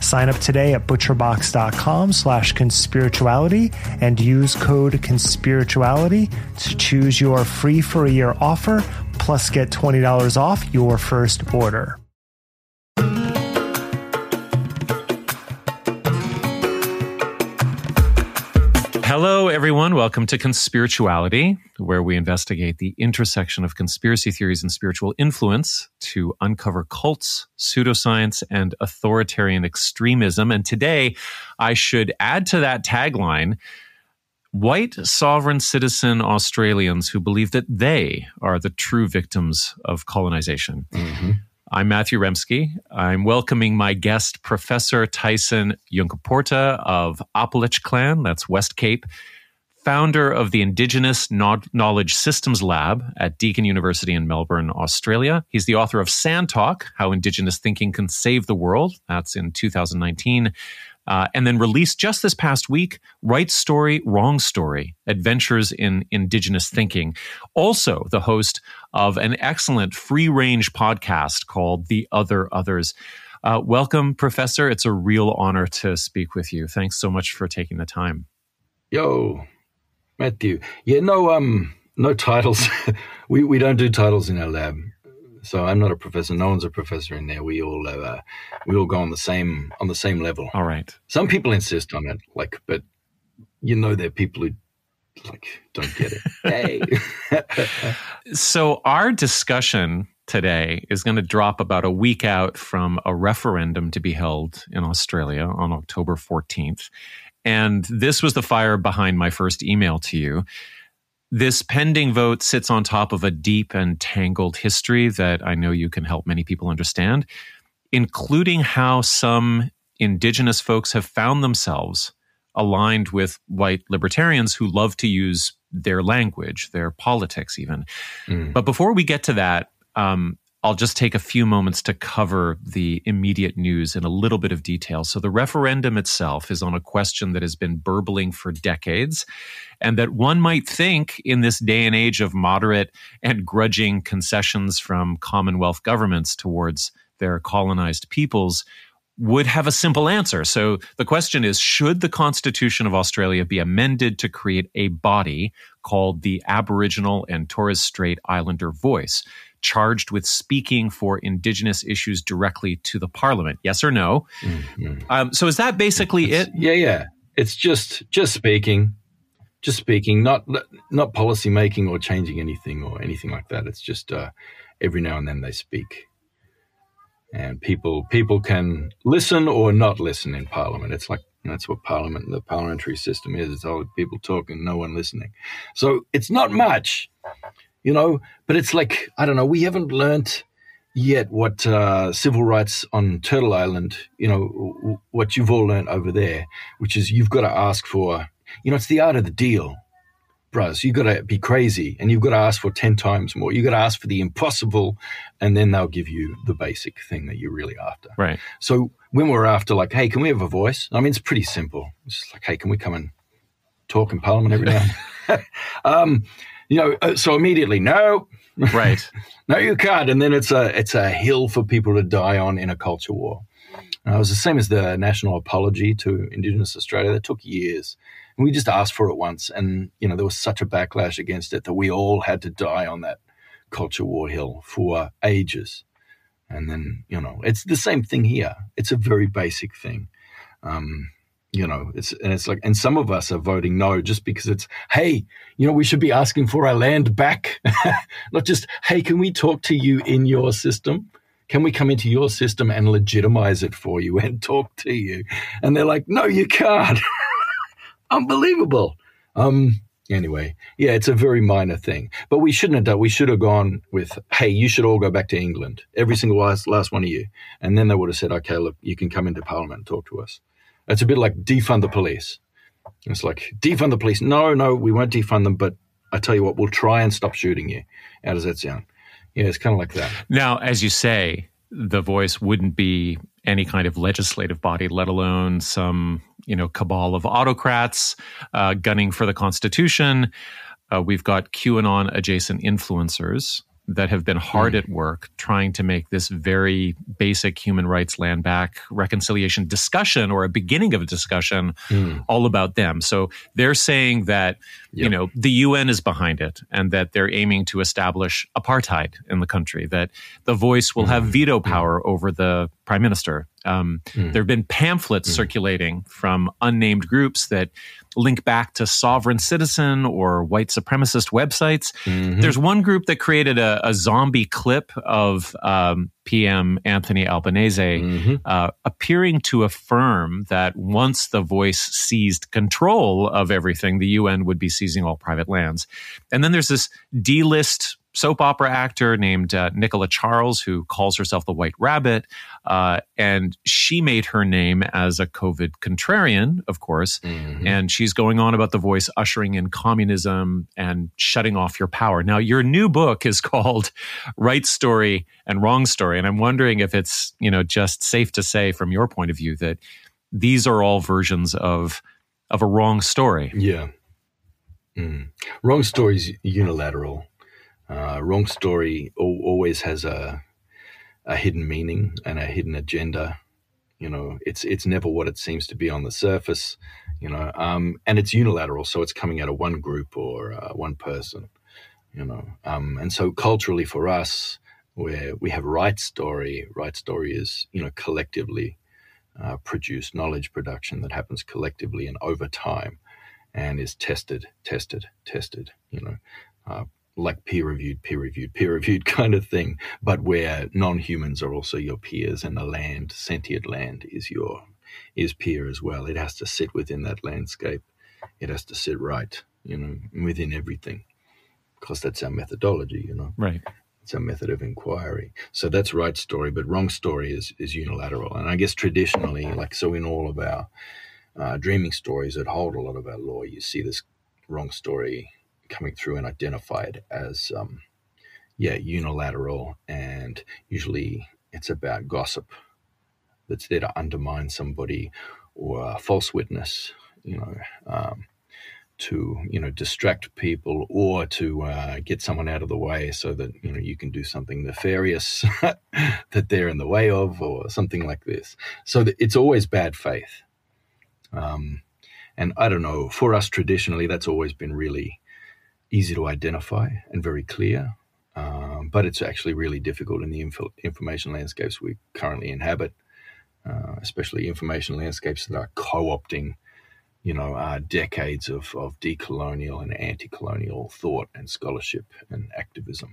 Sign up today at butcherbox.com/conspirituality and use code conspirituality to choose your free for a year offer, plus get $20 off your first order. Hello, everyone. Welcome to Conspirituality, where we investigate the intersection of conspiracy theories and spiritual influence to uncover cults, pseudoscience, and authoritarian extremism. And today, I should add to that tagline, white sovereign citizen Australians who believe that they are the true victims of colonization. Mm-hmm. I'm Matthew Remsky. I'm welcoming my guest, Professor Tyson Yunkaporta of Apalech Clan, that's West Cape, founder of the Indigenous Knowledge Systems Lab at Deakin University in Melbourne, Australia. He's the author of Sand Talk: How Indigenous Thinking Can Save the World. That's in 2019. And then released just this past week, Right Story, Wrong Story: Adventures in Indigenous Thinking. Also the host of an excellent free-range podcast called The Other Others. Welcome, Professor. It's a real honor to speak with you. Thanks so much for taking the time. Yo, Matthew. Yeah, no titles. We don't do titles in our lab. So I'm not a professor. No one's a professor in there. We all go on the same level. All right. Some people insist on it, but there are people who don't get it. Hey. So our discussion today is going to drop about a week out from a referendum to be held in Australia on October 14th, and this was the fire behind my first email to you. This pending vote sits on top of a deep and tangled history that I know you can help many people understand, including how some Indigenous folks have found themselves aligned with white libertarians who love to use their language, their politics even. Mm. But before we get to that, I'll just take a few moments to cover the immediate news in a little bit of detail. So the referendum itself is on a question that has been burbling for decades, and that one might think in this day and age of moderate and grudging concessions from Commonwealth governments towards their colonized peoples would have a simple answer. So the question is, should the Constitution of Australia be amended to create a body called the Aboriginal and Torres Strait Islander Voice, charged with speaking for Indigenous issues directly to the Parliament? Yes or no? Mm-hmm. So is that basically it? Yeah. It's just speaking, not policy making or changing anything or anything like that. It's just every now and then they speak. And people can listen or not listen in Parliament. It's that's what Parliament, the parliamentary system is. It's all people talking, no one listening. So it's not much, but it's I don't know, we haven't learnt yet what civil rights on Turtle Island, what you've all learnt over there, which is you've got to ask for, it's the art of the deal, bros. You've got to be crazy and you've got to ask for 10 times more. You've got to ask for the impossible, and then they'll give you the basic thing that you're really after. Right. So when we're after, hey, can we have a voice? It's pretty simple. It's hey, can we come and talk in Parliament every now and then? So immediately, no. Right. No, you can't. And then it's a hill for people to die on in a culture war. It was the same as the national apology to Indigenous Australia. That took years. And we just asked for it once. And, there was such a backlash against it that we all had to die on that culture war hill for ages. And then, it's the same thing here. It's a very basic thing. And some of us are voting no just because it's, hey, we should be asking for our land back. Not just, hey, can we talk to you in your system? Can we come into your system and legitimize it for you and talk to you? And they're like, no, you can't. Unbelievable. Anyway, yeah, it's a very minor thing. But we shouldn't have done. We should have gone with, hey, you should all go back to England, every single last one of you. And then they would have said, okay, look, you can come into Parliament and talk to us. It's a bit like defund the police. It's like, defund the police. No, we won't defund them, but I tell you what, we'll try and stop shooting you. How does that sound? Yeah, it's kind of like that. Now, as you say, the voice wouldn't be any kind of legislative body, let alone some, cabal of autocrats gunning for the Constitution. We've got QAnon adjacent influencers that have been hard at work trying to make this very basic human rights land back reconciliation discussion, or a beginning of a discussion, all about them. So they're saying that, the UN is behind it and that they're aiming to establish apartheid in the country, that the voice will have veto power over the prime minister. There have been pamphlets circulating from unnamed groups that link back to sovereign citizen or white supremacist websites. There's one group that created a zombie clip of PM Anthony Albanese appearing to affirm that once the voice seized control of everything, the UN would be seizing all private lands. And then there's this D-list soap opera actor named Nicola Charles, who calls herself the White Rabbit. And she made her name as a COVID contrarian, of course. And she's going on about the voice ushering in communism and shutting off your power. Now, your new book is called Right Story and Wrong Story. And I'm wondering if it's, just safe to say from your point of view that these are all versions of a wrong story. Yeah. Wrong Story's unilateral. Wrong Story always has a hidden meaning and a hidden agenda. It's never what it seems to be on the surface, and it's unilateral. So it's coming out of one group or one person, and so culturally for us, where we have right story is, collectively produced knowledge production that happens collectively and over time and is tested, like peer-reviewed kind of thing, but where non-humans are also your peers and the land, sentient land, is peer as well. It has to sit within that landscape. It has to sit right, within everything, because that's our methodology, Right. It's our method of inquiry. So that's right story, but wrong story is unilateral. And I guess traditionally, in all of our dreaming stories that hold a lot of our lore, you see this wrong story coming through and identified as unilateral, and usually it's about gossip that's there to undermine somebody, or false witness, to distract people, or to get someone out of the way so that you can do something nefarious that they're in the way of, or something like this. So it's always bad faith, and I don't know, for us traditionally that's always been really easy to identify and very clear, but it's actually really difficult in the information landscapes we currently inhabit, especially information landscapes that are co-opting, decades of decolonial and anti-colonial thought and scholarship and activism,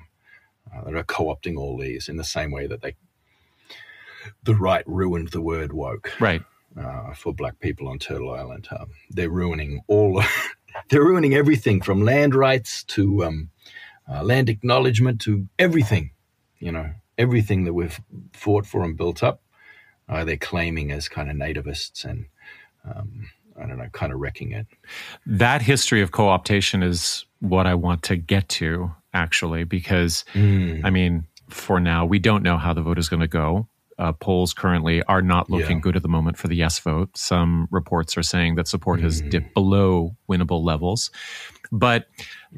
that are co-opting all these in the same way that the right ruined the word woke, right, for black people on Turtle Island. They're ruining all... They're ruining everything from land rights to land acknowledgement to everything, everything that we've fought for and built up. They're claiming as kind of nativists and, kind of wrecking it. That history of co-optation is what I want to get to, actually, because, for now, we don't know how the vote is going to go. Polls currently are not looking good at the moment for the yes vote. Some reports are saying that support has dipped below winnable levels. But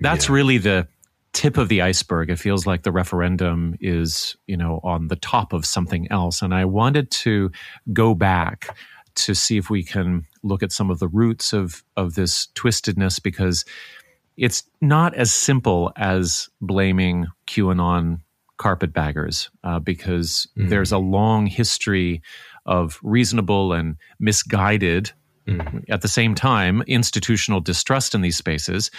that's really the tip of the iceberg. It feels like the referendum is, on the top of something else. And I wanted to go back to see if we can look at some of the roots of this twistedness, because it's not as simple as blaming QAnon carpetbaggers, because there's a long history of reasonable and misguided, at the same time, institutional distrust in these spaces.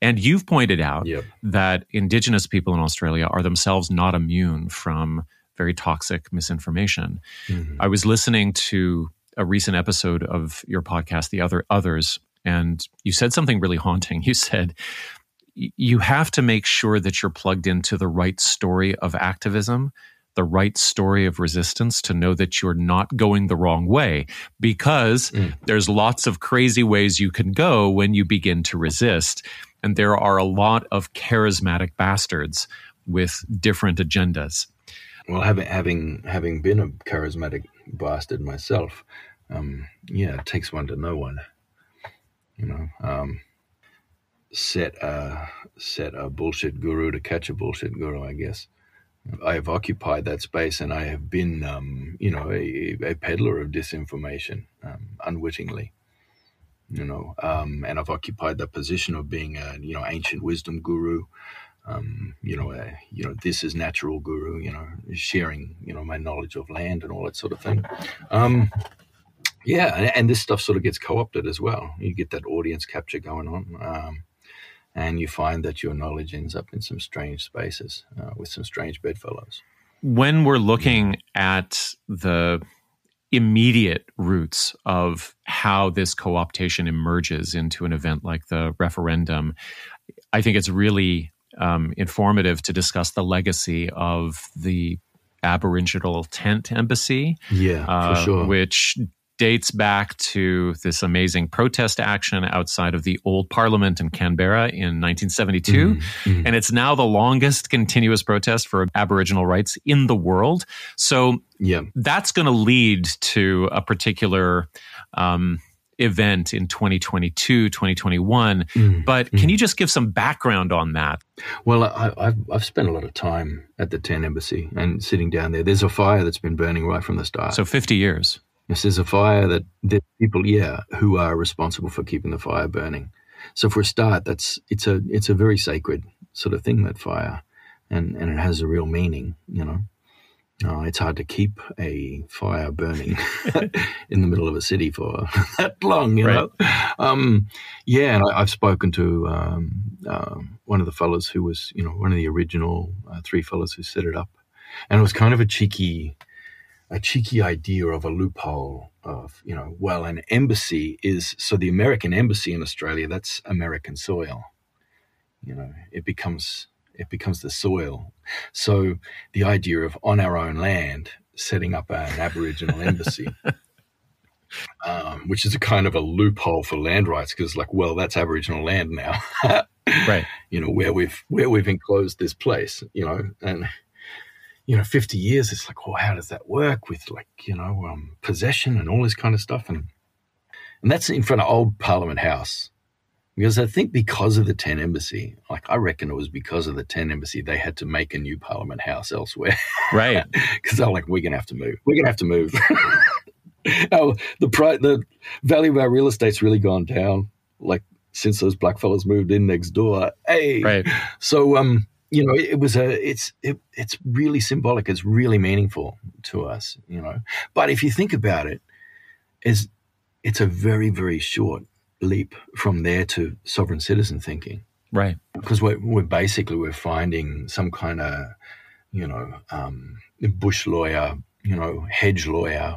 And you've pointed out that Indigenous people in Australia are themselves not immune from very toxic misinformation. I was listening to a recent episode of your podcast, The Other Others, and you said something really haunting. You said, you have to make sure that you're plugged into the right story of activism, the right story of resistance, to know that you're not going the wrong way, because there's lots of crazy ways you can go when you begin to resist. And there are a lot of charismatic bastards with different agendas. Well, having been a charismatic bastard myself, it takes one to know one. You know, set a bullshit guru to catch a bullshit guru, I guess. I have occupied that space, and I have been, a peddler of disinformation, unwittingly, and I've occupied the position of being an ancient wisdom guru, this is natural guru, sharing, my knowledge of land and all that sort of thing. And this stuff sort of gets co-opted as well. You get that audience capture going on, and you find that your knowledge ends up in some strange spaces with some strange bedfellows. When we're looking at the immediate roots of how this co-optation emerges into an event like the referendum, I think it's really informative to discuss the legacy of the Aboriginal Tent Embassy, for sure, which dates back to this amazing protest action outside of the old parliament in Canberra in 1972. And it's now the longest continuous protest for Aboriginal rights in the world. So that's going to lead to a particular event in 2022, 2021. But can you just give some background on that? Well, I've spent a lot of time at the Tent Embassy and sitting down there. There's a fire that's been burning right from the start. So 50 years. This is a fire that people, who are responsible for keeping the fire burning. So for a start, it's a very sacred sort of thing, that fire, and it has a real meaning. It's hard to keep a fire burning in the middle of a city for that long. Know, and I've spoken to one of the fellows who was, one of the original three fellows who set it up, and it was kind of a cheeky idea of a loophole of, an embassy is, so the American embassy in Australia, that's American soil. It becomes the soil. So the idea of on our own land, setting up an Aboriginal embassy, which is a kind of a loophole for land rights, because that's Aboriginal land now, right? Where we've enclosed this place, and 50 years, it's how does that work with possession and all this kind of stuff? And that's in front of old Parliament House. Because I think because of the Tent Embassy, I reckon it was because of the Tent Embassy, they had to make a new Parliament House elsewhere. Right. Because they're we're going to have to move. We're going to have to move. The value of our real estate's really gone down, since those blackfellas moved in next door. Hey. Right. So, it's really symbolic. It's really meaningful to us, But if you think about it, it's a very, very short leap from there to sovereign citizen thinking, right? Because we're finding some kind of, bush lawyer, hedge lawyer,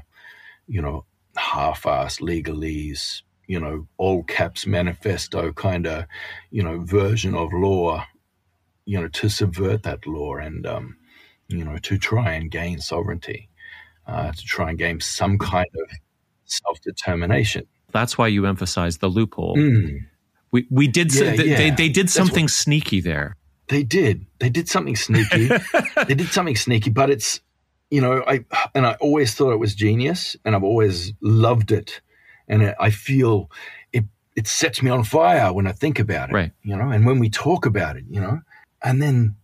half-assed legalese, all caps manifesto kind of, version of law. To subvert that law and, to try and gain sovereignty, to try and gain some kind of self-determination. That's why you emphasize the loophole. We did. They did something sneaky there. They did something sneaky. They did something sneaky, but it's, I always thought it was genius, and I've always loved it. And I feel it sets me on fire when I think about it, right. And when we talk about it, And then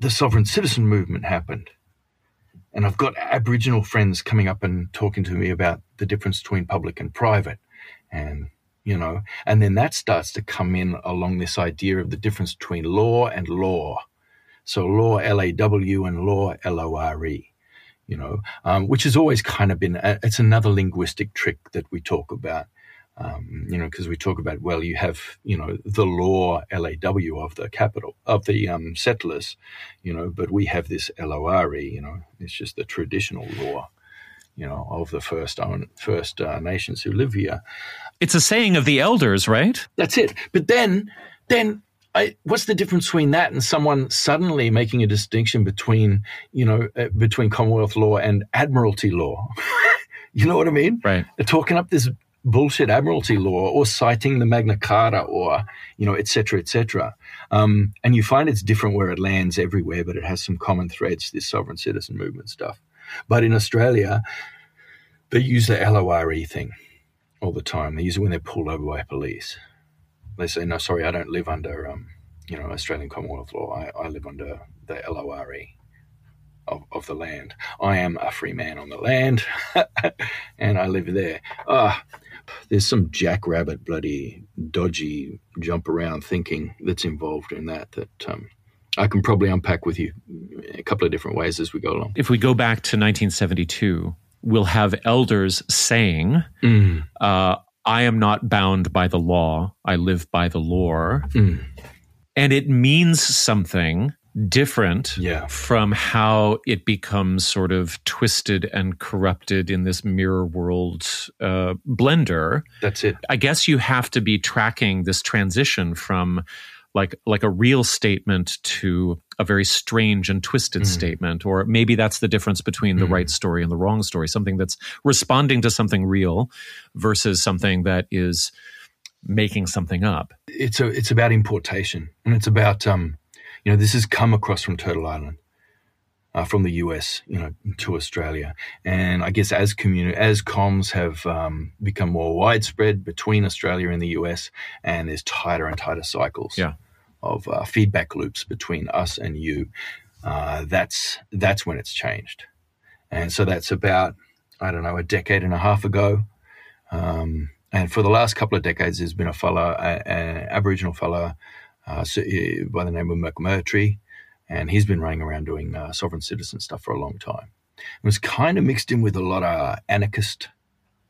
the sovereign citizen movement happened. And I've got Aboriginal friends coming up and talking to me about the difference between public and private. And, and then that starts to come in along this idea of the difference between law and law. So law, L-A-W, and law, L-O-R-E. you know, which has always kind of been, it's another linguistic trick that we talk about, you know, because we talk about, well, you have, you know, the law, L-A-W, of the capital, of the settlers, you know, but we have this L-O-R-E, you know, it's just the traditional law, you know, of the first Nations who live here. It's a saying of the elders, right? That's it. But then what's the difference between that and someone suddenly making a distinction between, you know, between Commonwealth law and Admiralty law? You know what I mean? Right. They're talking up this bullshit Admiralty law or citing the Magna Carta or, you know, et cetera, et cetera. And you find it's different where it lands everywhere, but it has some common threads, this sovereign citizen movement stuff. But in Australia, they use the L-O-R-E thing all the time. They use it when they're pulled over by police. They say, no, sorry, I don't live under, you know, Australian Commonwealth law. I live under the L-O-R-E of the land. I am a free man on the land, and I live there. There's some jackrabbit, bloody, dodgy, jump-around thinking that's involved in that I can probably unpack with you a couple of different ways as we go along. If we go back to 1972, we'll have elders saying, I am not bound by the law. I live by the lore. Mm. And it means something different from how it becomes sort of twisted and corrupted in this mirror world blender. That's it. I guess you have to be tracking this transition from like a real statement to a very strange and twisted statement. Or maybe that's the difference between the right story and the wrong story, something that's responding to something real versus something that is making something up. It's about importation. And it's about, you know, this has come across from Turtle Island, from the US, you know, to Australia. And I guess as comms have become more widespread between Australia and the US, and there's tighter and tighter cycles of feedback loops between us and you, that's when it's changed. And so that's about, I don't know, a decade and a half ago. And for the last couple of decades, there's been an Aboriginal fellow by the name of McMurtry, and he's been running around doing sovereign citizen stuff for a long time. It was kind of mixed in with a lot of anarchist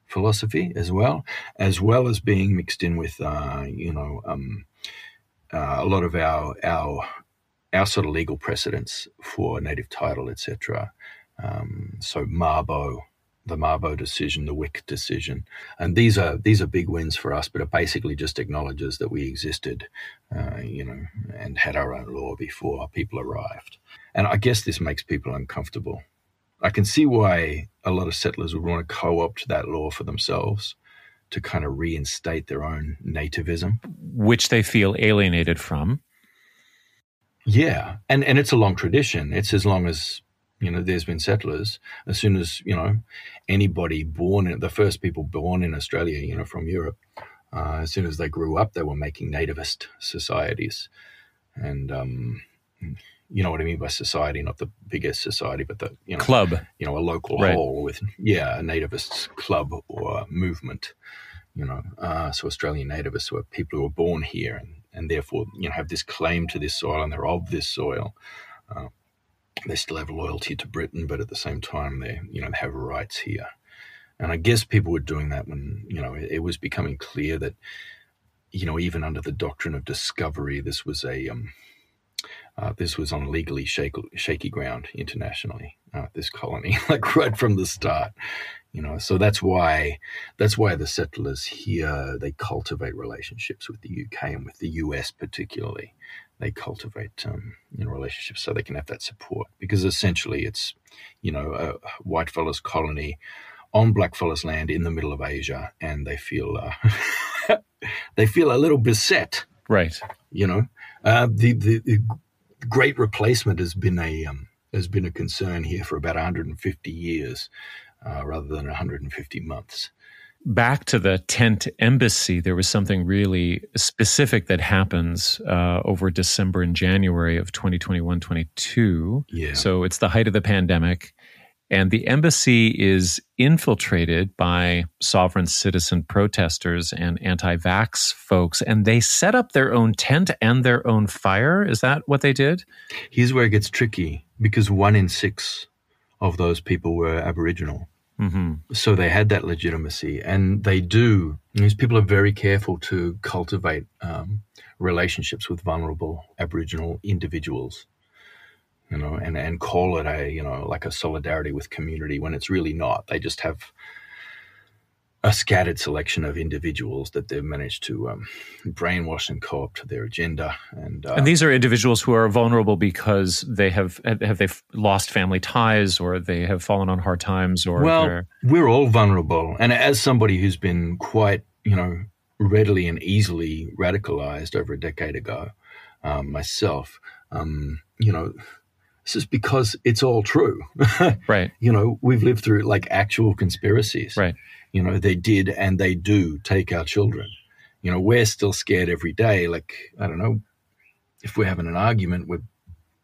philosophy as well as being mixed in with, a lot of our sort of legal precedents for native title, etc. So Mabo, the Mabo decision, the Wik decision, and these are big wins for us. But it basically just acknowledges that we existed, you know, and had our own law before people arrived. And I guess this makes people uncomfortable. I can see why a lot of settlers would want to co-opt that law for themselves to kind of reinstate their own nativism, which they feel alienated from. Yeah, and it's a long tradition. It's as long as, you know, there's been settlers. As soon as, you know, anybody the first people born in Australia, you know, from Europe, as soon as they grew up, they were making nativist societies. And you know what I mean by society, not the biggest society, but the, you know, club, you know, a local hall with, a nativist club or movement, you know. So Australian nativists were people who were born here and therefore, you know, have this claim to this soil and they're of this soil. They still have loyalty to Britain, but at the same time, they have rights here. And I guess people were doing that when, you know, it was becoming clear that, you know, even under the doctrine of discovery, this was on legally shaky ground internationally. This colony, like right from the start, you know. So that's why the settlers here, they cultivate relationships with the UK and with the US particularly. They cultivate relationships so they can have that support, because essentially it's, you know, a white fella's colony on black fella's land in the middle of Asia, and they feel a little beset, right? You know, the Great Replacement has been a concern here for about 150 years rather than 150 months. Back to the tent embassy, there was something really specific that happens over December and January of 2021-22. Yeah. So it's the height of the pandemic, and the embassy is infiltrated by sovereign citizen protesters and anti-vax folks, and they set up their own tent and their own fire. Is that what they did? Here's where it gets tricky, because 1 in 6 of those people were Aboriginal. Mm-hmm. So they had that legitimacy, and they do. These people are very careful to cultivate relationships with vulnerable Aboriginal individuals, you know, and call it a, you know, like a solidarity with community when it's really not. They just have a scattered selection of individuals that they've managed to brainwash and co-opt to their agenda. And these are individuals who are vulnerable because they have they lost family ties, or they have fallen on hard times, or... Well, we're all vulnerable. And as somebody who's been quite, you know, readily and easily radicalized over a decade ago myself, you know... This is because it's all true. Right. You know, we've lived through like actual conspiracies. Right. You know, they did and they do take our children. You know, we're still scared every day. Like, I don't know, if we're having an argument, we're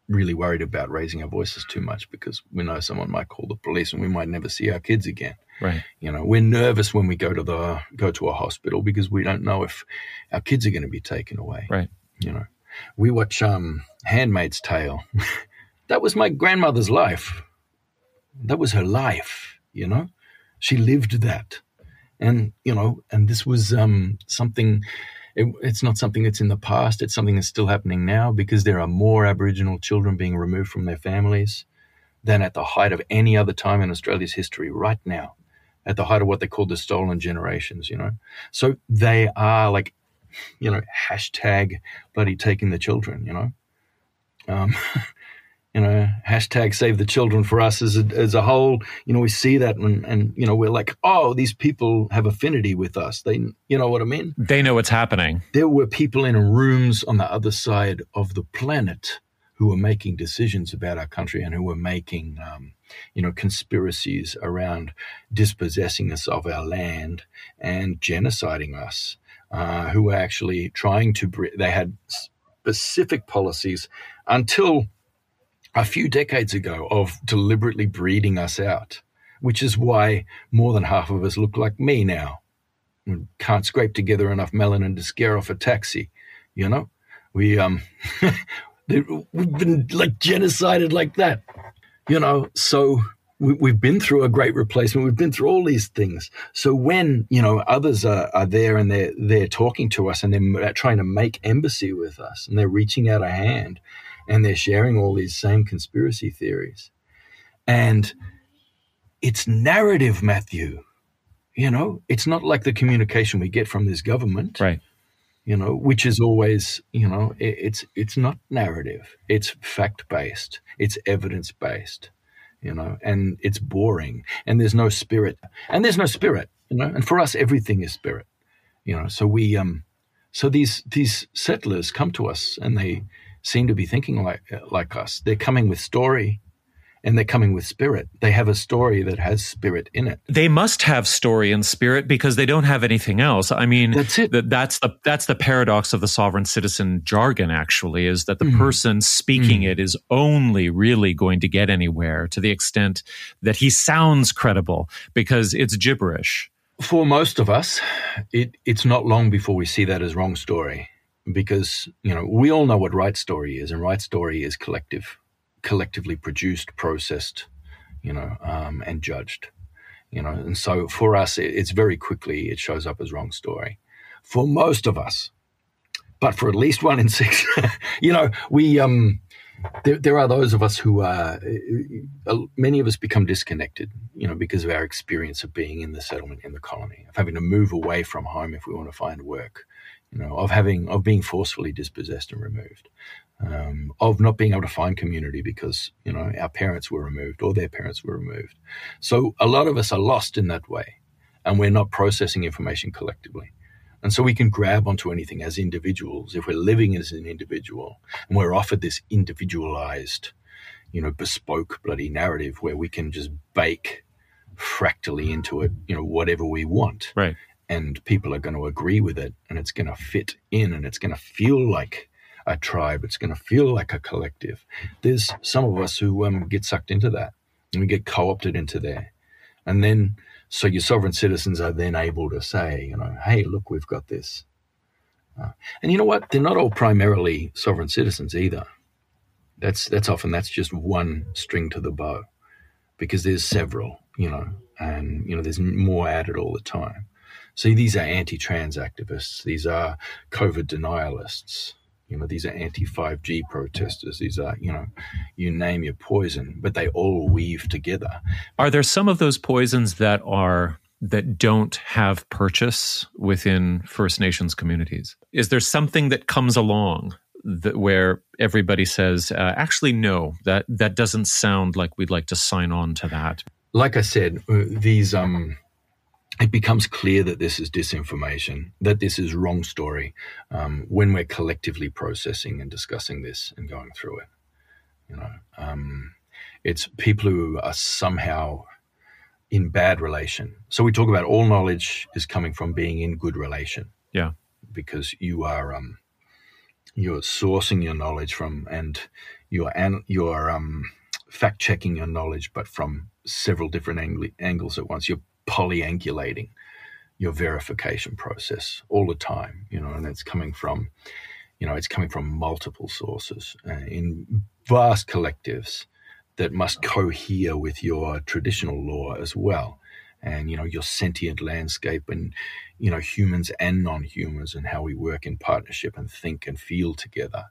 really worried about raising our voices too much because we know someone might call the police and we might never see our kids again. Right. You know, we're nervous when we go to a hospital because we don't know if our kids are going to be taken away. Right. You know, we watch Handmaid's Tale. That was my grandmother's life. That was her life, you know. She lived that. And, you know, and this was something, it's not something that's in the past. It's something that's still happening now because there are more Aboriginal children being removed from their families than at the height of any other time in Australia's history right now, at the height of what they call the Stolen Generations, you know. So they are like, you know, hashtag bloody taking the children, you know. You know, hashtag save the children for us as a whole. You know, we see that and, you know, we're like, oh, these people have affinity with us. They, you know what I mean? They know what's happening. There were people in rooms on the other side of the planet who were making decisions about our country and who were making, you know, conspiracies around dispossessing us of our land and genociding us, who were actually trying to, they had specific policies until a few decades ago of deliberately breeding us out, which is why more than half of us look like me now. We can't scrape together enough melanin to scare off a taxi, you know? We've been like genocided like that, you know? So we've been through a great replacement. We've been through all these things. So when, you know, others are there and they're talking to us and they're trying to make embassy with us and they're reaching out a hand, and they're sharing all these same conspiracy theories. And it's narrative, Matthew. You know, it's not like the communication we get from this government, right? You know, which is always, you know, it's not narrative. It's fact-based. It's evidence-based, you know, and it's boring. And there's no spirit. You know, and for us, everything is spirit, you know. So we, so these settlers come to us and they seem to be thinking like us. They're coming with story and they're coming with spirit. They have a story that has spirit in it. They must have story and spirit because they don't have anything else. I mean, that's it. That's the paradox of the sovereign citizen jargon, actually, is that the person speaking it is only really going to get anywhere to the extent that he sounds credible, because it's gibberish. For most of us, it's not long before we see that as wrong story. Because, you know, we all know what right story is, and right story is collectively produced, processed, you know, and judged, you know. And so for us, it's very quickly, it shows up as wrong story for most of us. But for at least one in six, you know, we, there are those of us who are, many of us become disconnected, you know, because of our experience of being in the settlement, in the colony, of having to move away from home if we want to find work. You know, of being forcefully dispossessed and removed, of not being able to find community because, you know, our parents were removed or their parents were removed. So a lot of us are lost in that way, and we're not processing information collectively. And so we can grab onto anything as individuals if we're living as an individual and we're offered this individualized, you know, bespoke bloody narrative where we can just bake fractally into it, you know, whatever we want. Right. And people are going to agree with it, and it's going to fit in, and it's going to feel like a tribe. It's going to feel like a collective. There's some of us who get sucked into that, and we get co-opted into there. And then, so your sovereign citizens are then able to say, you know, hey, look, we've got this. And you know what? They're not all primarily sovereign citizens either. That's just one string to the bow. because there's several, you know, and, you know, there's more added all the time. So these are anti-trans activists. These are COVID denialists. You know, these are anti-5G protesters. These are, you know, you name your poison, but they all weave together. Are there some of those poisons that are... that don't have purchase within First Nations communities? Is there something that comes along that where everybody says, actually, no, that doesn't sound like we'd like to sign on to that? Like I said, these it becomes clear that this is disinformation, that this is wrong story when we're collectively processing and discussing this and going through it. You know, it's people who are somehow in bad relation. So we talk about all knowledge is coming from being in good relation. Yeah. Because you are, you're sourcing your knowledge from, and you're fact checking your knowledge, but from several different angles at once. You're polyangulating your verification process all the time, you know, and it's coming from, you know, it's coming from multiple sources in vast collectives that must cohere with your traditional law as well, and, you know, your sentient landscape, and, you know, humans and non-humans, and how we work in partnership and think and feel together,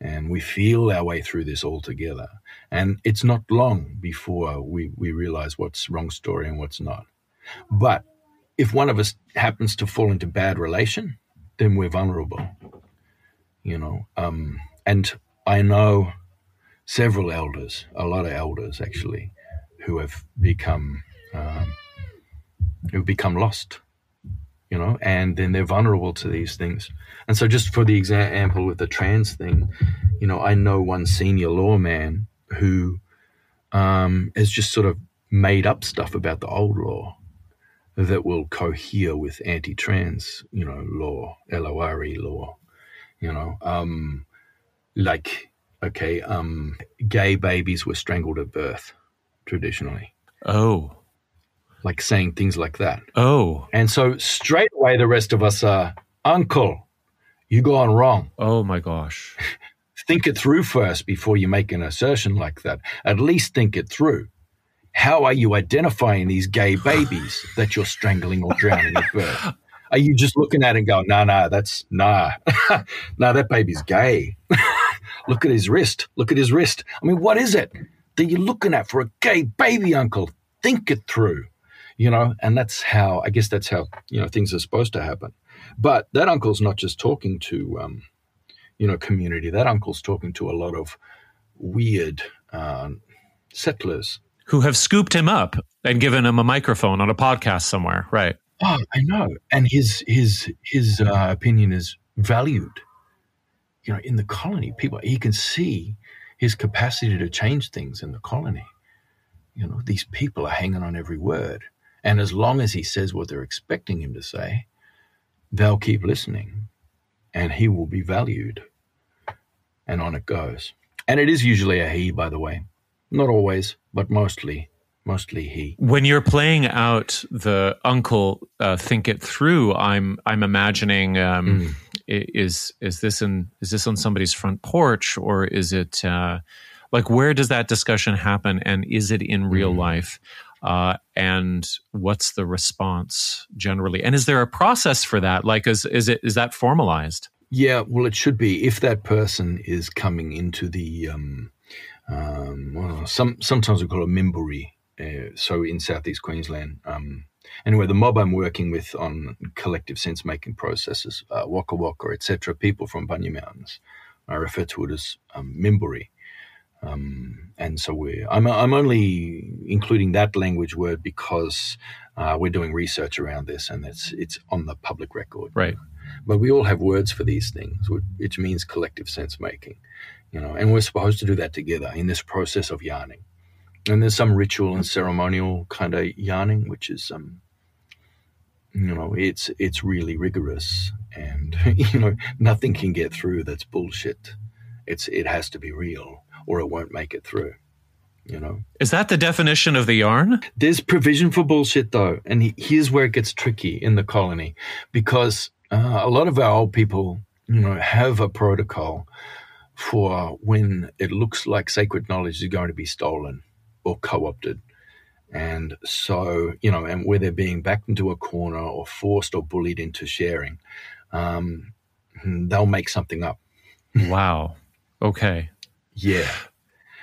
and we feel our way through this all together. And it's not long before we realize what's wrong story and what's not. But if one of us happens to fall into bad relation, then we're vulnerable, you know. And I know several elders, a lot of elders actually, who have become lost, you know, and then they're vulnerable to these things. And so, just for the example with the trans thing, you know, I know one senior lawman who has just sort of made up stuff about the old law that will cohere with anti-trans, you know, law, LORE law, you know, like. Okay, gay babies were strangled at birth, traditionally. Oh. Like saying things like that. Oh. And so straight away the rest of us are, uncle, you gone wrong. Oh my gosh. Think it through first before you make an assertion like that. At least think it through. How are you identifying these gay babies that you're strangling or drowning at birth? Are you just looking at it and going, nah, that baby's gay. Look at his wrist. Look at his wrist. I mean, what is it that you're looking at for a gay baby, uncle? Think it through, you know, and that's how, you know, things are supposed to happen. But that uncle's not just talking to, you know, community. That uncle's talking to a lot of weird settlers. Who have scooped him up and given him a microphone on a podcast somewhere, right? Oh, I know. And his opinion is valued. You know, in the colony, people, he can see his capacity to change things in the colony. You know, these people are hanging on every word. And as long as he says what they're expecting him to say, they'll keep listening and he will be valued. And on it goes. And it is usually a he, by the way. Not always, but mostly he. When you're playing out the uncle think it through, I'm imagining... Is this on somebody's front porch, or is it like, where does that discussion happen, and is it in real life, and what's the response generally, and is there a process for that? Like, is that formalized? Yeah, well, it should be if that person is coming into the sometimes we call it mimburi. So in Southeast Queensland. Anyway, the mob I'm working with on collective sense-making processes, waka waka, etc., people from Bunya Mountains, I refer to it as mimburi. And so I'm only including that language word because we're doing research around this, and it's on the public record. Right. But we all have words for these things, which means collective sense-making, you know, and we're supposed to do that together in this process of yarning. And there's some ritual and ceremonial kind of yarning, which is, you know, it's really rigorous, and, you know, nothing can get through that's bullshit. It has to be real, or it won't make it through, you know. Is that the definition of the yarn? There's provision for bullshit, though, and here's where it gets tricky in the colony, because a lot of our old people, you know, have a protocol for when it looks like sacred knowledge is going to be stolen or co-opted, And so, you know, and where they're being backed into a corner or forced or bullied into sharing, they'll make something up. Wow. Okay. Yeah.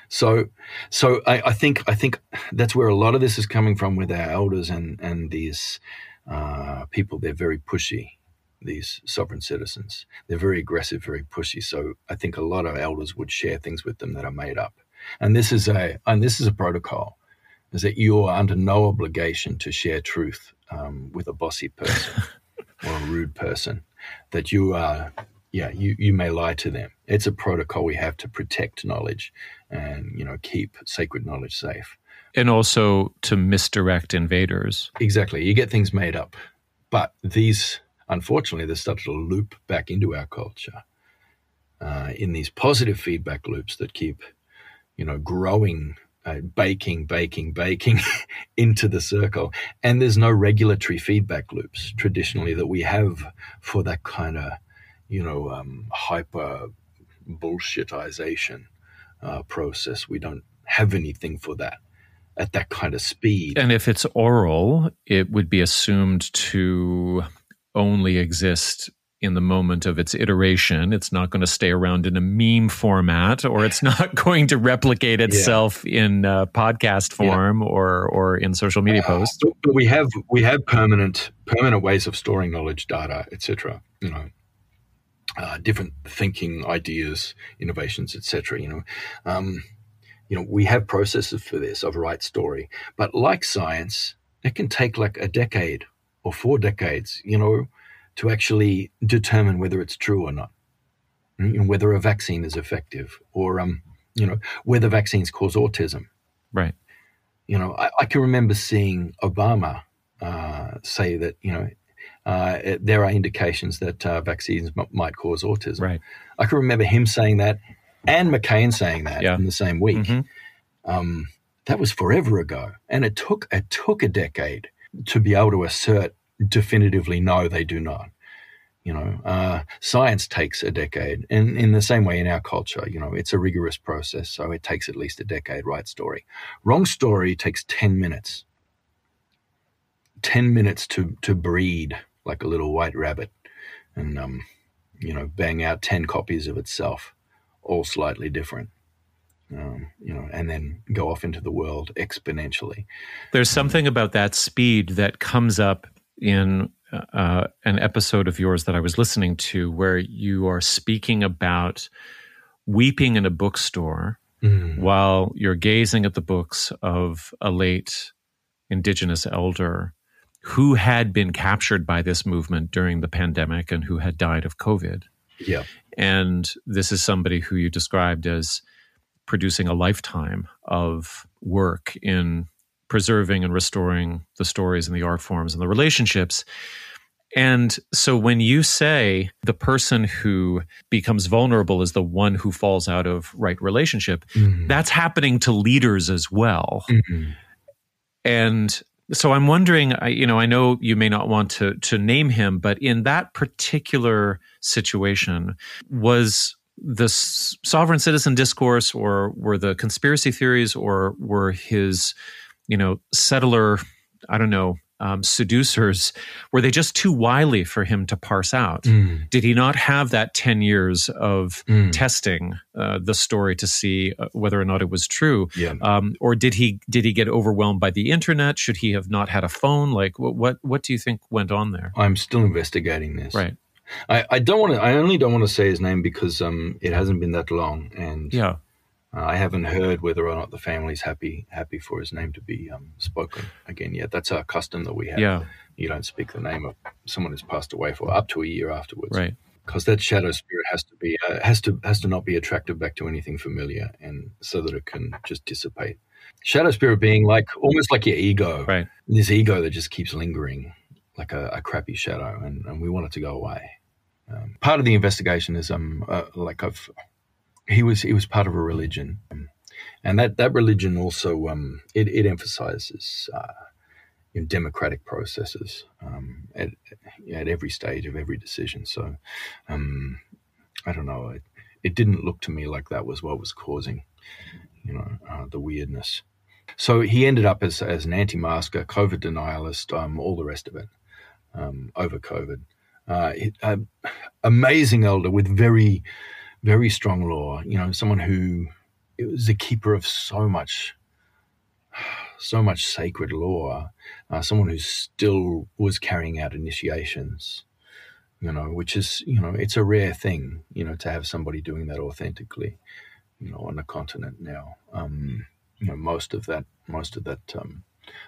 So I think that's where a lot of this is coming from with our elders and these people. They're very pushy, these sovereign citizens. They're very aggressive, very pushy. So I think a lot of elders would share things with them that are made up. And this is a protocol, is that you are under no obligation to share truth with a bossy person or a rude person. That you are, yeah, you may lie to them. It's a protocol we have to protect knowledge and, you know, keep sacred knowledge safe. And also to misdirect invaders. Exactly. You get things made up. But these, unfortunately, they started to loop back into our culture in these positive feedback loops that keep, you know, growing, baking into the circle. And there's no regulatory feedback loops traditionally that we have for that kind of, you know, hyper bullshitization process. We don't have anything for that at that kind of speed. And if it's oral, it would be assumed to only exist in the moment of its iteration. It's not going to stay around in a meme format, or it's not going to replicate itself in podcast form or in social media posts. But we have permanent ways of storing knowledge, data, etc. You know, different thinking, ideas, innovations, etc. You know, we have processes for this of Right Story, but like science, it can take like a decade or 4 decades. You know, to actually determine whether it's true or not, and whether a vaccine is effective, or whether vaccines cause autism. Right. You know, I can remember seeing Obama say that, you know, there are indications that vaccines might cause autism. Right. I can remember him saying that, and McCain saying that in the same week. Mm-hmm. That was forever ago, and it took a decade to be able to assert definitively, no, they do not. You know, science takes a decade, and in the same way in our culture, you know, it's a rigorous process, so it takes at least a decade. Right Story, Wrong Story takes 10 minutes. 10 minutes to breed like a little white rabbit, and bang out 10 copies of itself, all slightly different. And then go off into the world exponentially. There's something about that speed that comes up in an episode of yours that I was listening to, where you are speaking about weeping in a bookstore while you're gazing at the books of a late Indigenous elder who had been captured by this movement during the pandemic and who had died of COVID. Yeah. And this is somebody who you described as producing a lifetime of work in preserving and restoring the stories and the art forms and the relationships. And so when you say the person who becomes vulnerable is the one who falls out of right relationship, that's happening to leaders as well. Mm-hmm. And so I'm wondering, I know you may not want to name him, but in that particular situation, was the sovereign citizen discourse, or were the conspiracy theories, or were his settler, seducers, were they just too wily for him to parse out? Did he not have that 10 years of testing the story to see whether or not it was true? Yeah. Or did he get overwhelmed by the internet? Should he have not had a phone? Like, what do you think went on there? I'm still investigating this. Right. I only don't want to say his name because it hasn't been that long. And yeah. I haven't heard whether or not the family's happy for his name to be spoken again yet. That's our custom that we have. Yeah. You don't speak the name of someone who's passed away for up to a year afterwards, right? Because that shadow spirit has to be has to not be attracted back to anything familiar, and so that it can just dissipate. Shadow spirit being like almost like your ego, right? This ego that just keeps lingering like a crappy shadow, and we want it to go away. Part of the investigation is He was part of a religion, and that religion also it emphasizes democratic processes at every stage of every decision. So I don't know. It didn't look to me like that was what was causing the weirdness. So he ended up as an anti-masker, COVID denialist, all the rest of it, over COVID. Amazing elder with very, very strong law, you know, someone who was a keeper of so much sacred law, someone who still was carrying out initiations, you know, which is, you know, it's a rare thing, you know, to have somebody doing that authentically, you know, on the continent now. You know, most of that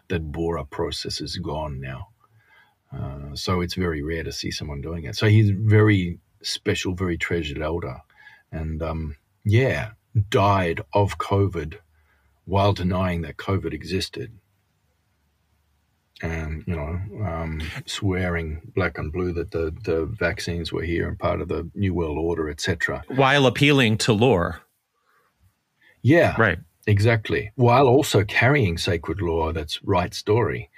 Bora process is gone now. So it's very rare to see someone doing it. So he's very special, very treasured elder, and died of COVID while denying that COVID existed, and you know, swearing black and blue that the vaccines were here and part of the New World Order, etc. While appealing to lore, yeah, right, exactly. While also carrying sacred lore, that's Right Story.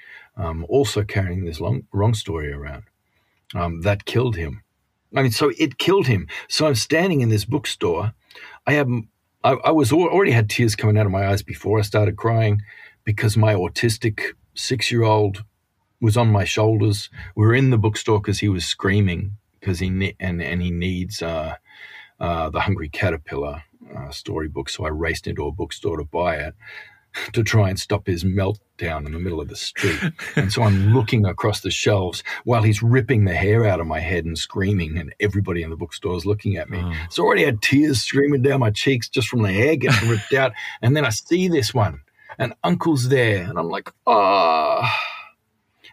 Also carrying this wrong story around that killed him. I mean, so it killed him. So I'm standing in this bookstore. I already had tears coming out of my eyes before I started crying, because my autistic 6-year-old was on my shoulders. We're in the bookstore because he was screaming because he needs the Hungry Caterpillar storybook. So I raced into a bookstore to buy it, to try and stop his meltdown in the middle of the street. And so I'm looking across the shelves while he's ripping the hair out of my head and screaming, and everybody in the bookstore is looking at me. Oh. So I already had tears streaming down my cheeks just from the hair getting ripped out. And then I see this one, and Uncle's there, and I'm like, ah.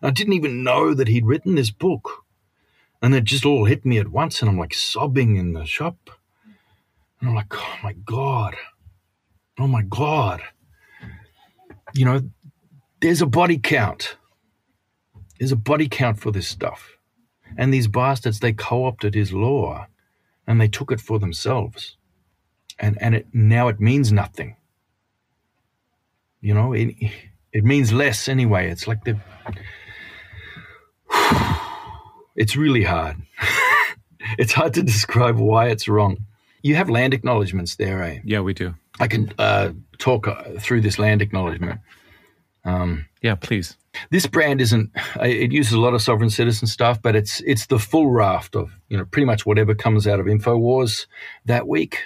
Oh. I didn't even know that he'd written this book. And it just all hit me at once, and I'm like sobbing in the shop. And I'm like, oh, my God. Oh, my God. You know, there's a body count. There's a body count for this stuff. And these bastards, they co-opted his law, and they took it for themselves. And it now it means nothing. You know, it means less anyway. It's like it's really hard. It's hard to describe why it's wrong. You have land acknowledgements there, eh? Yeah, we do. I can talk through this land acknowledgement. Yeah, please. This brand isn't. It uses a lot of sovereign citizen stuff, but it's the full raft of, you know, pretty much whatever comes out of Infowars that week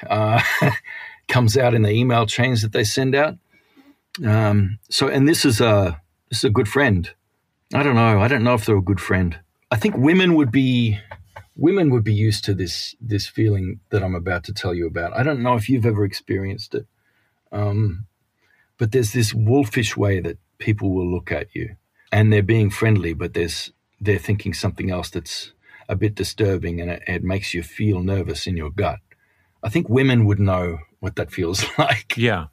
comes out in the email chains that they send out. And this is a good friend. I don't know if they're a good friend. I think women would be used to this feeling that I'm about to tell you about. I don't know if you've ever experienced it, but there's this wolfish way that people will look at you, and they're being friendly, but they're thinking something else that's a bit disturbing, and it makes you feel nervous in your gut. I think women would know what that feels like. Yeah.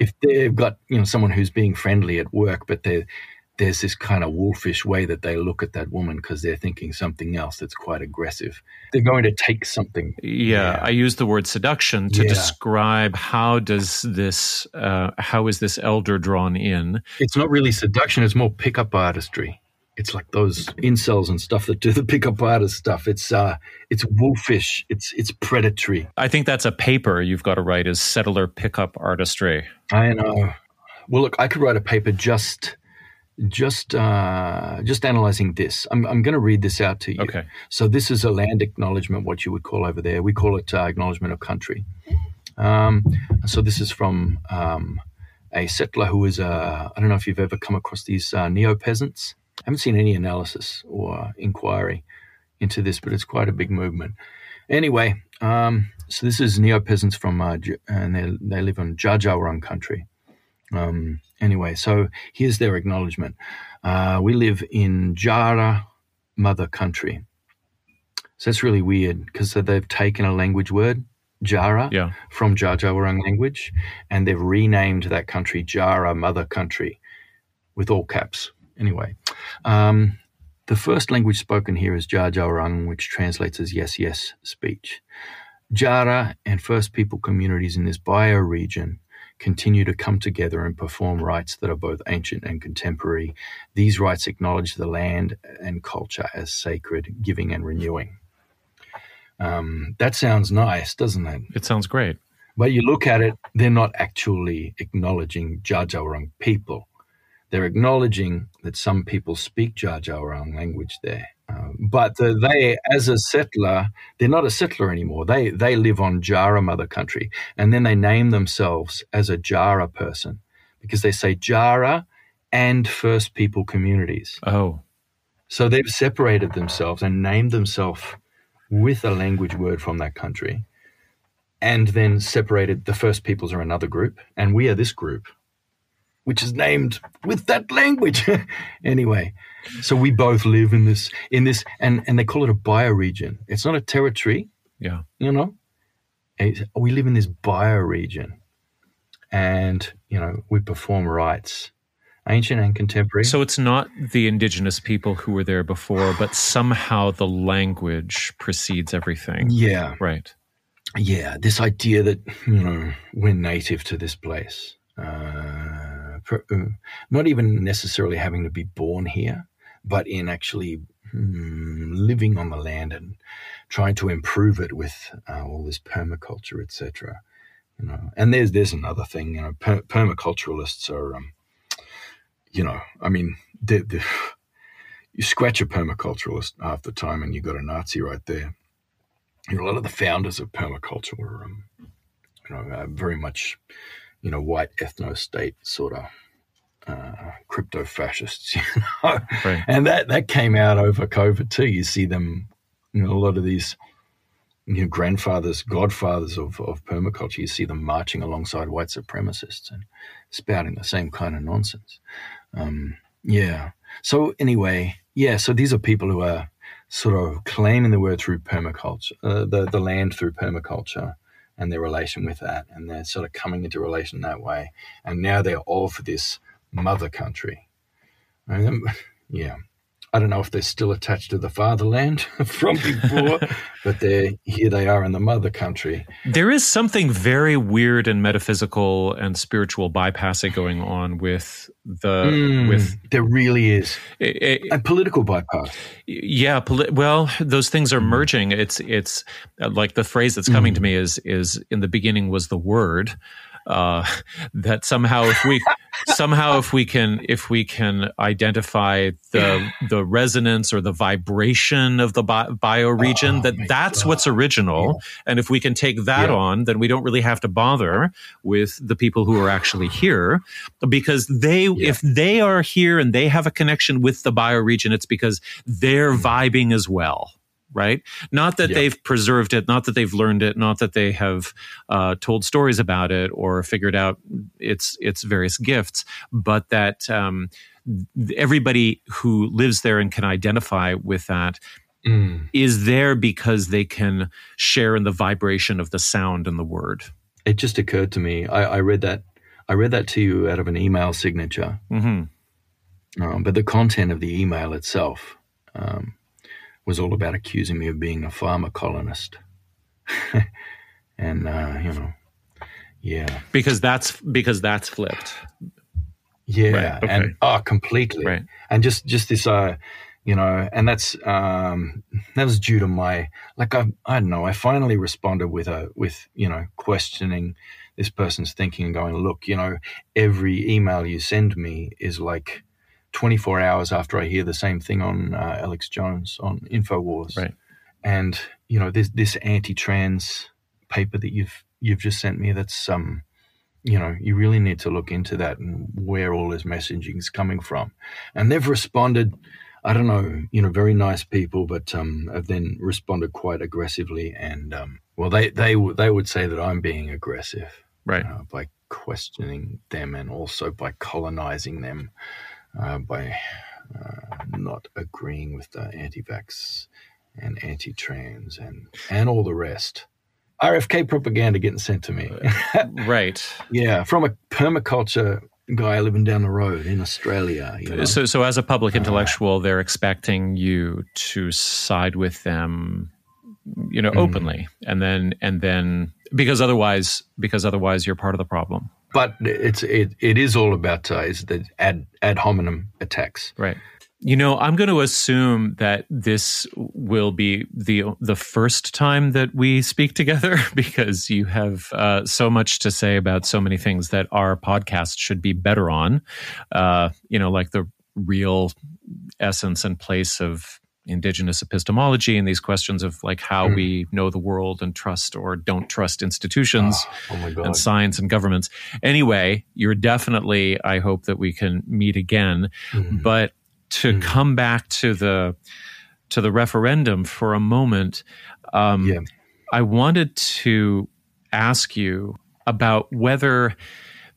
If they've got, you know, someone who's being friendly at work, but there's this kind of wolfish way that they look at that woman because they're thinking something else that's quite aggressive. They're going to take something. Yeah, yeah. I use the word seduction to describe how is this elder drawn in? It's not really seduction. It's more pickup artistry. It's like those incels and stuff that do the pickup artist stuff. It's wolfish. It's predatory. I think that's a paper you've got to write, is settler pickup artistry. I know. Well, look, I could write a paper just analyzing this. I'm going to read this out to you. Okay. So this is a land acknowledgement, what you would call over there. We call it acknowledgement of country. So this is from a settler who is I don't know if you've ever come across these neo-peasants. I haven't seen any analysis or inquiry into this, but it's quite a big movement. Anyway, so this is neo-peasants from, and they live in Jajawaran country. Anyway, so here's their acknowledgement. We live in Jara, mother country. So that's really weird, because they've taken a language word, Jara, from Jajawaran language, and they've renamed that country Jara, mother country, with all caps. Anyway, the first language spoken here is Jajawaran, which translates as yes, yes speech. Jara and First People communities in this bioregion continue to come together and perform rites that are both ancient and contemporary. These rites acknowledge the land and culture as sacred, giving and renewing. That sounds nice, doesn't it? It sounds great. But you look at it, they're not actually acknowledging Dja Dja Wurrung people. They're acknowledging that some people speak Dja Dja Wurrung language there. But they, as a settler, they're not a settler anymore. They live on Jara mother country. And then they name themselves as a Jara person because they say Jara and First People communities. Oh. So they've separated themselves and named themselves with a language word from that country and then separated the First Peoples are another group and we are this group, which is named with that language. Anyway, so we both live in this, and they call it a bioregion. It's not a territory. Yeah. You know, we live in this bioregion and, you know, we perform rites, ancient and contemporary. So it's not the indigenous people who were there before, but somehow the language precedes everything. Yeah. Right. Yeah. This idea that, you know, we're native to this place. Not even necessarily having to be born here, but in actually living on the land and trying to improve it with all this permaculture, etc. You know, and there's another thing. You know, permaculturalists are, you know, I mean, you scratch a permaculturalist half the time, and you got a Nazi right there. You know, a lot of the founders of permaculture were, you know, very much, you know, white ethno-state sort of crypto-fascists, you know. Right. And that came out over COVID too. You see them, you know, a lot of these, you know, grandfathers, godfathers of permaculture, you see them marching alongside white supremacists and spouting the same kind of nonsense. Yeah. So anyway, yeah, so these are people who are sort of claiming the word through permaculture, the land through permaculture, and their relation with that, and they're sort of coming into relation that way. And now they're all for this mother country. And yeah. I don't know if they're still attached to the fatherland from before, but here they are in the mother country. There is something very weird and metaphysical and spiritual bypassing going on with the... there really is. A political bypass. Yeah. Well, those things are merging. It's like the phrase that's coming to me is in the beginning was the word. That somehow if we can identify the resonance or the vibration of the bioregion, that's what's original, and if we can take that on, then we don't really have to bother with the people who are actually here, because if they are here and they have a connection with the bioregion, it's because they're vibing as well. Right? Not that they've preserved it, not that they've learned it, not that they have told stories about it or figured out its various gifts, but that everybody who lives there and can identify with that is there because they can share in the vibration of the sound and the word. It just occurred to me. I read that to you out of an email signature, but the content of the email itself. Was all about accusing me of being a farmer colonist. And, you know, yeah. Because that's flipped. Yeah. Right. Okay. And, completely. Right. And just this, you know, and that's, that was due to my, like, I don't know, I finally responded with, you know, questioning this person's thinking and going, look, you know, every email you send me is like, 24 hours after I hear the same thing on Alex Jones on Infowars, right? And you know, this anti-trans paper that you've just sent me. That's you know, you really need to look into that and where all this messaging is coming from. And they've responded. I don't know, you know, very nice people, but have then responded quite aggressively. And well, they would say that I'm being aggressive, right? By questioning them and also by colonizing them. By not agreeing with the anti-vax and anti-trans and all the rest. RFK propaganda getting sent to me. Right. Yeah, from a permaculture guy living down the road in Australia. You know? So as a public intellectual, they're expecting you to side with them, you know, openly. And then because otherwise you're part of the problem. But it is all about is the ad hominem attacks, right? You know, I'm going to assume that this will be the first time that we speak together, because you have so much to say about so many things that our podcast should be better on, you know, like the real essence and place of Indigenous epistemology and these questions of like how we know the world and trust or don't trust institutions and science and governments. Anyway, you're definitely, I hope that we can meet again, but to come back to the referendum for a moment, I wanted to ask you about whether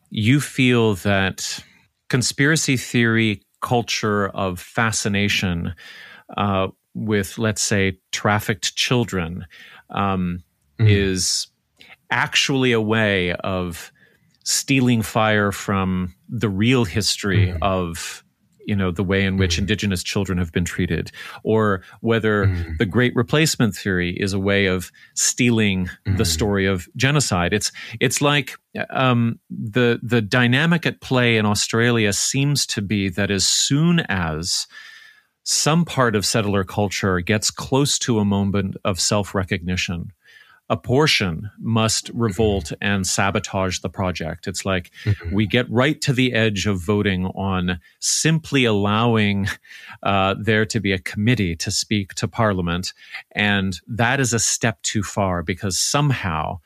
you feel that conspiracy theory culture of fascination with, let's say, trafficked children is actually a way of stealing fire from the real history of, you know, the way in which Indigenous children have been treated, or whether the Great Replacement theory is a way of stealing the story of genocide. It's like the dynamic at play in Australia seems to be that as soon as some part of settler culture gets close to a moment of self-recognition, a portion must revolt and sabotage the project. It's like we get right to the edge of voting on simply allowing there to be a committee to speak to Parliament. And that is a step too far, because somehow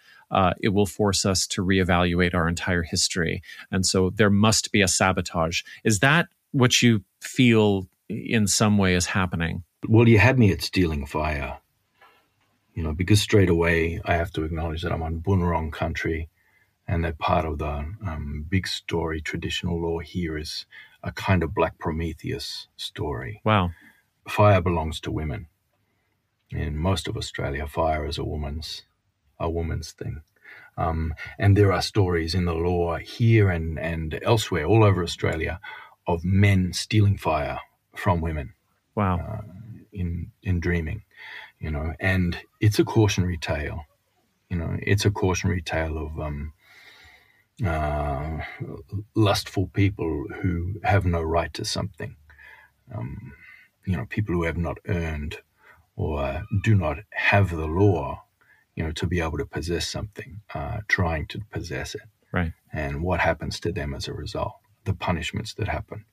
it will force us to reevaluate our entire history. And so there must be a sabotage. Is that what you feel in some way is happening? Well, you had me at stealing fire. You know, because straight away I have to acknowledge that I'm on Boonwurrung country, and that part of the big story, traditional law here, is a kind of Black Prometheus story. Wow. Fire belongs to women. In most of Australia, fire is a woman's thing. And there are stories in the law here and elsewhere, all over Australia, of men stealing fire from women. Wow. In dreaming. You know, and it's a cautionary tale. You know, it's a cautionary tale of lustful people who have no right to something. You know, people who have not earned or do not have the law, you know, to be able to possess something, trying to possess it. Right. And what happens to them as a result, the punishments that happen.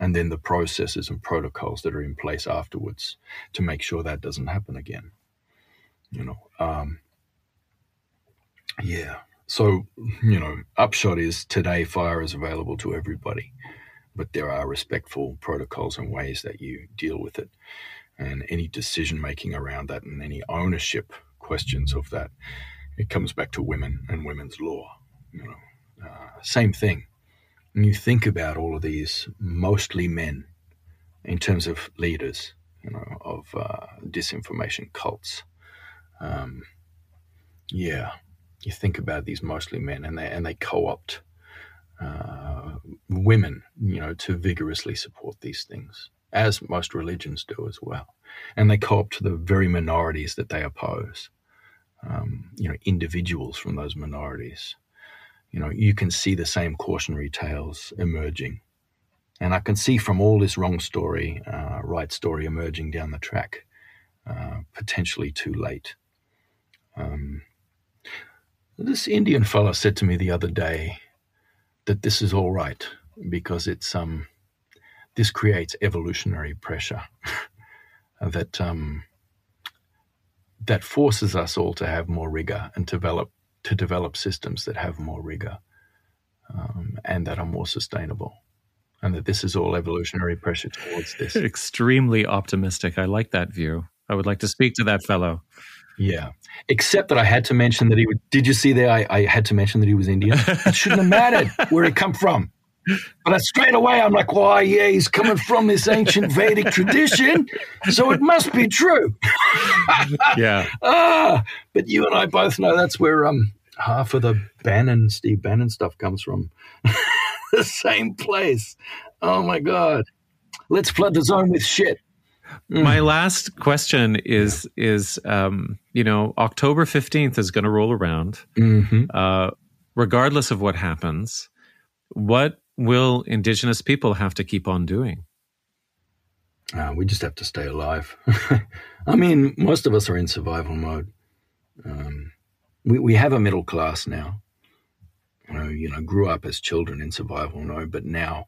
And then the processes and protocols that are in place afterwards to make sure that doesn't happen again. You know, yeah. So, you know, upshot is today fire is available to everybody, but there are respectful protocols and ways that you deal with it. And any decision-making around that and any ownership questions of that, it comes back to women and women's law, you know, same thing. And you think about all of these, mostly men, in terms of leaders, you know, of disinformation cults. Yeah, you think about these mostly men, and they co-opt women, you know, to vigorously support these things, as most religions do as well. And they co-opt the very minorities that they oppose, you know, individuals from those minorities. You know, you can see the same cautionary tales emerging. And I can see from all this wrong story, right story emerging down the track, potentially too late. This Indian fella said to me the other day that this is all right because it's this creates evolutionary pressure that forces us all to have more rigor and develop systems that have more rigor and that are more sustainable, and that this is all evolutionary pressure towards this. Extremely optimistic. I like that view. I would like to speak to that fellow. Yeah. Except that I had to mention that did you see there? I had to mention that he was Indian. It shouldn't have mattered where he come from. But straight away, I'm like, well, yeah, he's coming from this ancient Vedic tradition, so it must be true. Yeah. But you and I both know that's where half of the Steve Bannon stuff comes from. The same place. Oh, my God. Let's flood the zone with shit. My last question is you know, October 15th is going to roll around. Regardless of what happens, what will Indigenous people have to keep on doing? We just have to stay alive. I mean, most of us are in survival mode. We have a middle class now. You know, grew up as children in survival mode, but now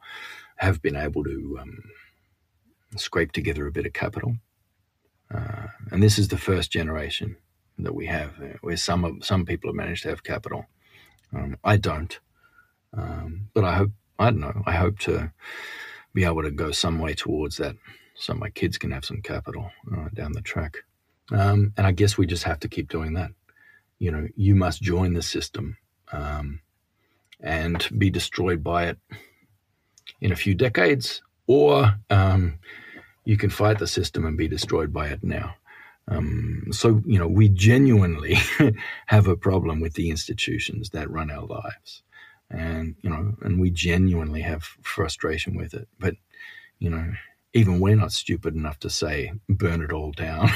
have been able to scrape together a bit of capital. And this is the first generation that we have, where some people have managed to have capital. I don't. But I hope, I don't know, I hope to be able to go some way towards that so my kids can have some capital down the track. And I guess we just have to keep doing that. You know, you must join the system and be destroyed by it in a few decades, or you can fight the system and be destroyed by it now. So, you know, we genuinely have a problem with the institutions that run our lives. And, you know, and we genuinely have frustration with it. But, you know, even we're not stupid enough to say, burn it all down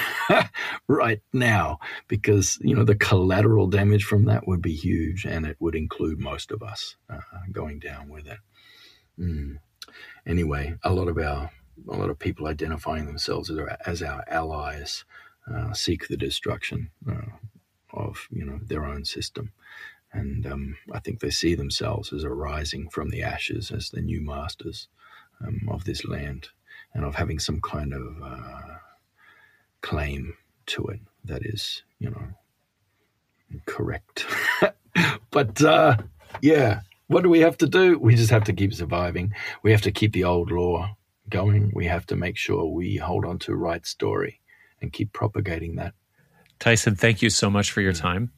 right now, because, you know, the collateral damage from that would be huge, and it would include most of us going down with it. Anyway, a lot of people identifying themselves as our allies seek the destruction of, you know, their own system. And I think they see themselves as arising from the ashes as the new masters of this land, and of having some kind of claim to it that is, you know, correct. But, yeah, what do we have to do? We just have to keep surviving. We have to keep the old law going. We have to make sure we hold on to Right Story and keep propagating that. Tyson, thank you so much for your time.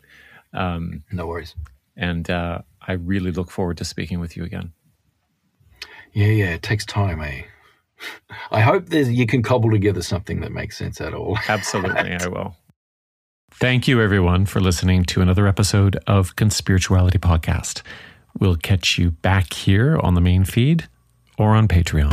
No worries. And I really look forward to speaking with you again. Yeah, it takes time, eh? I hope you can cobble together something that makes sense at all. Absolutely, I will. Thank you, everyone, for listening to another episode of Conspirituality Podcast. We'll catch you back here on the main feed or on Patreon.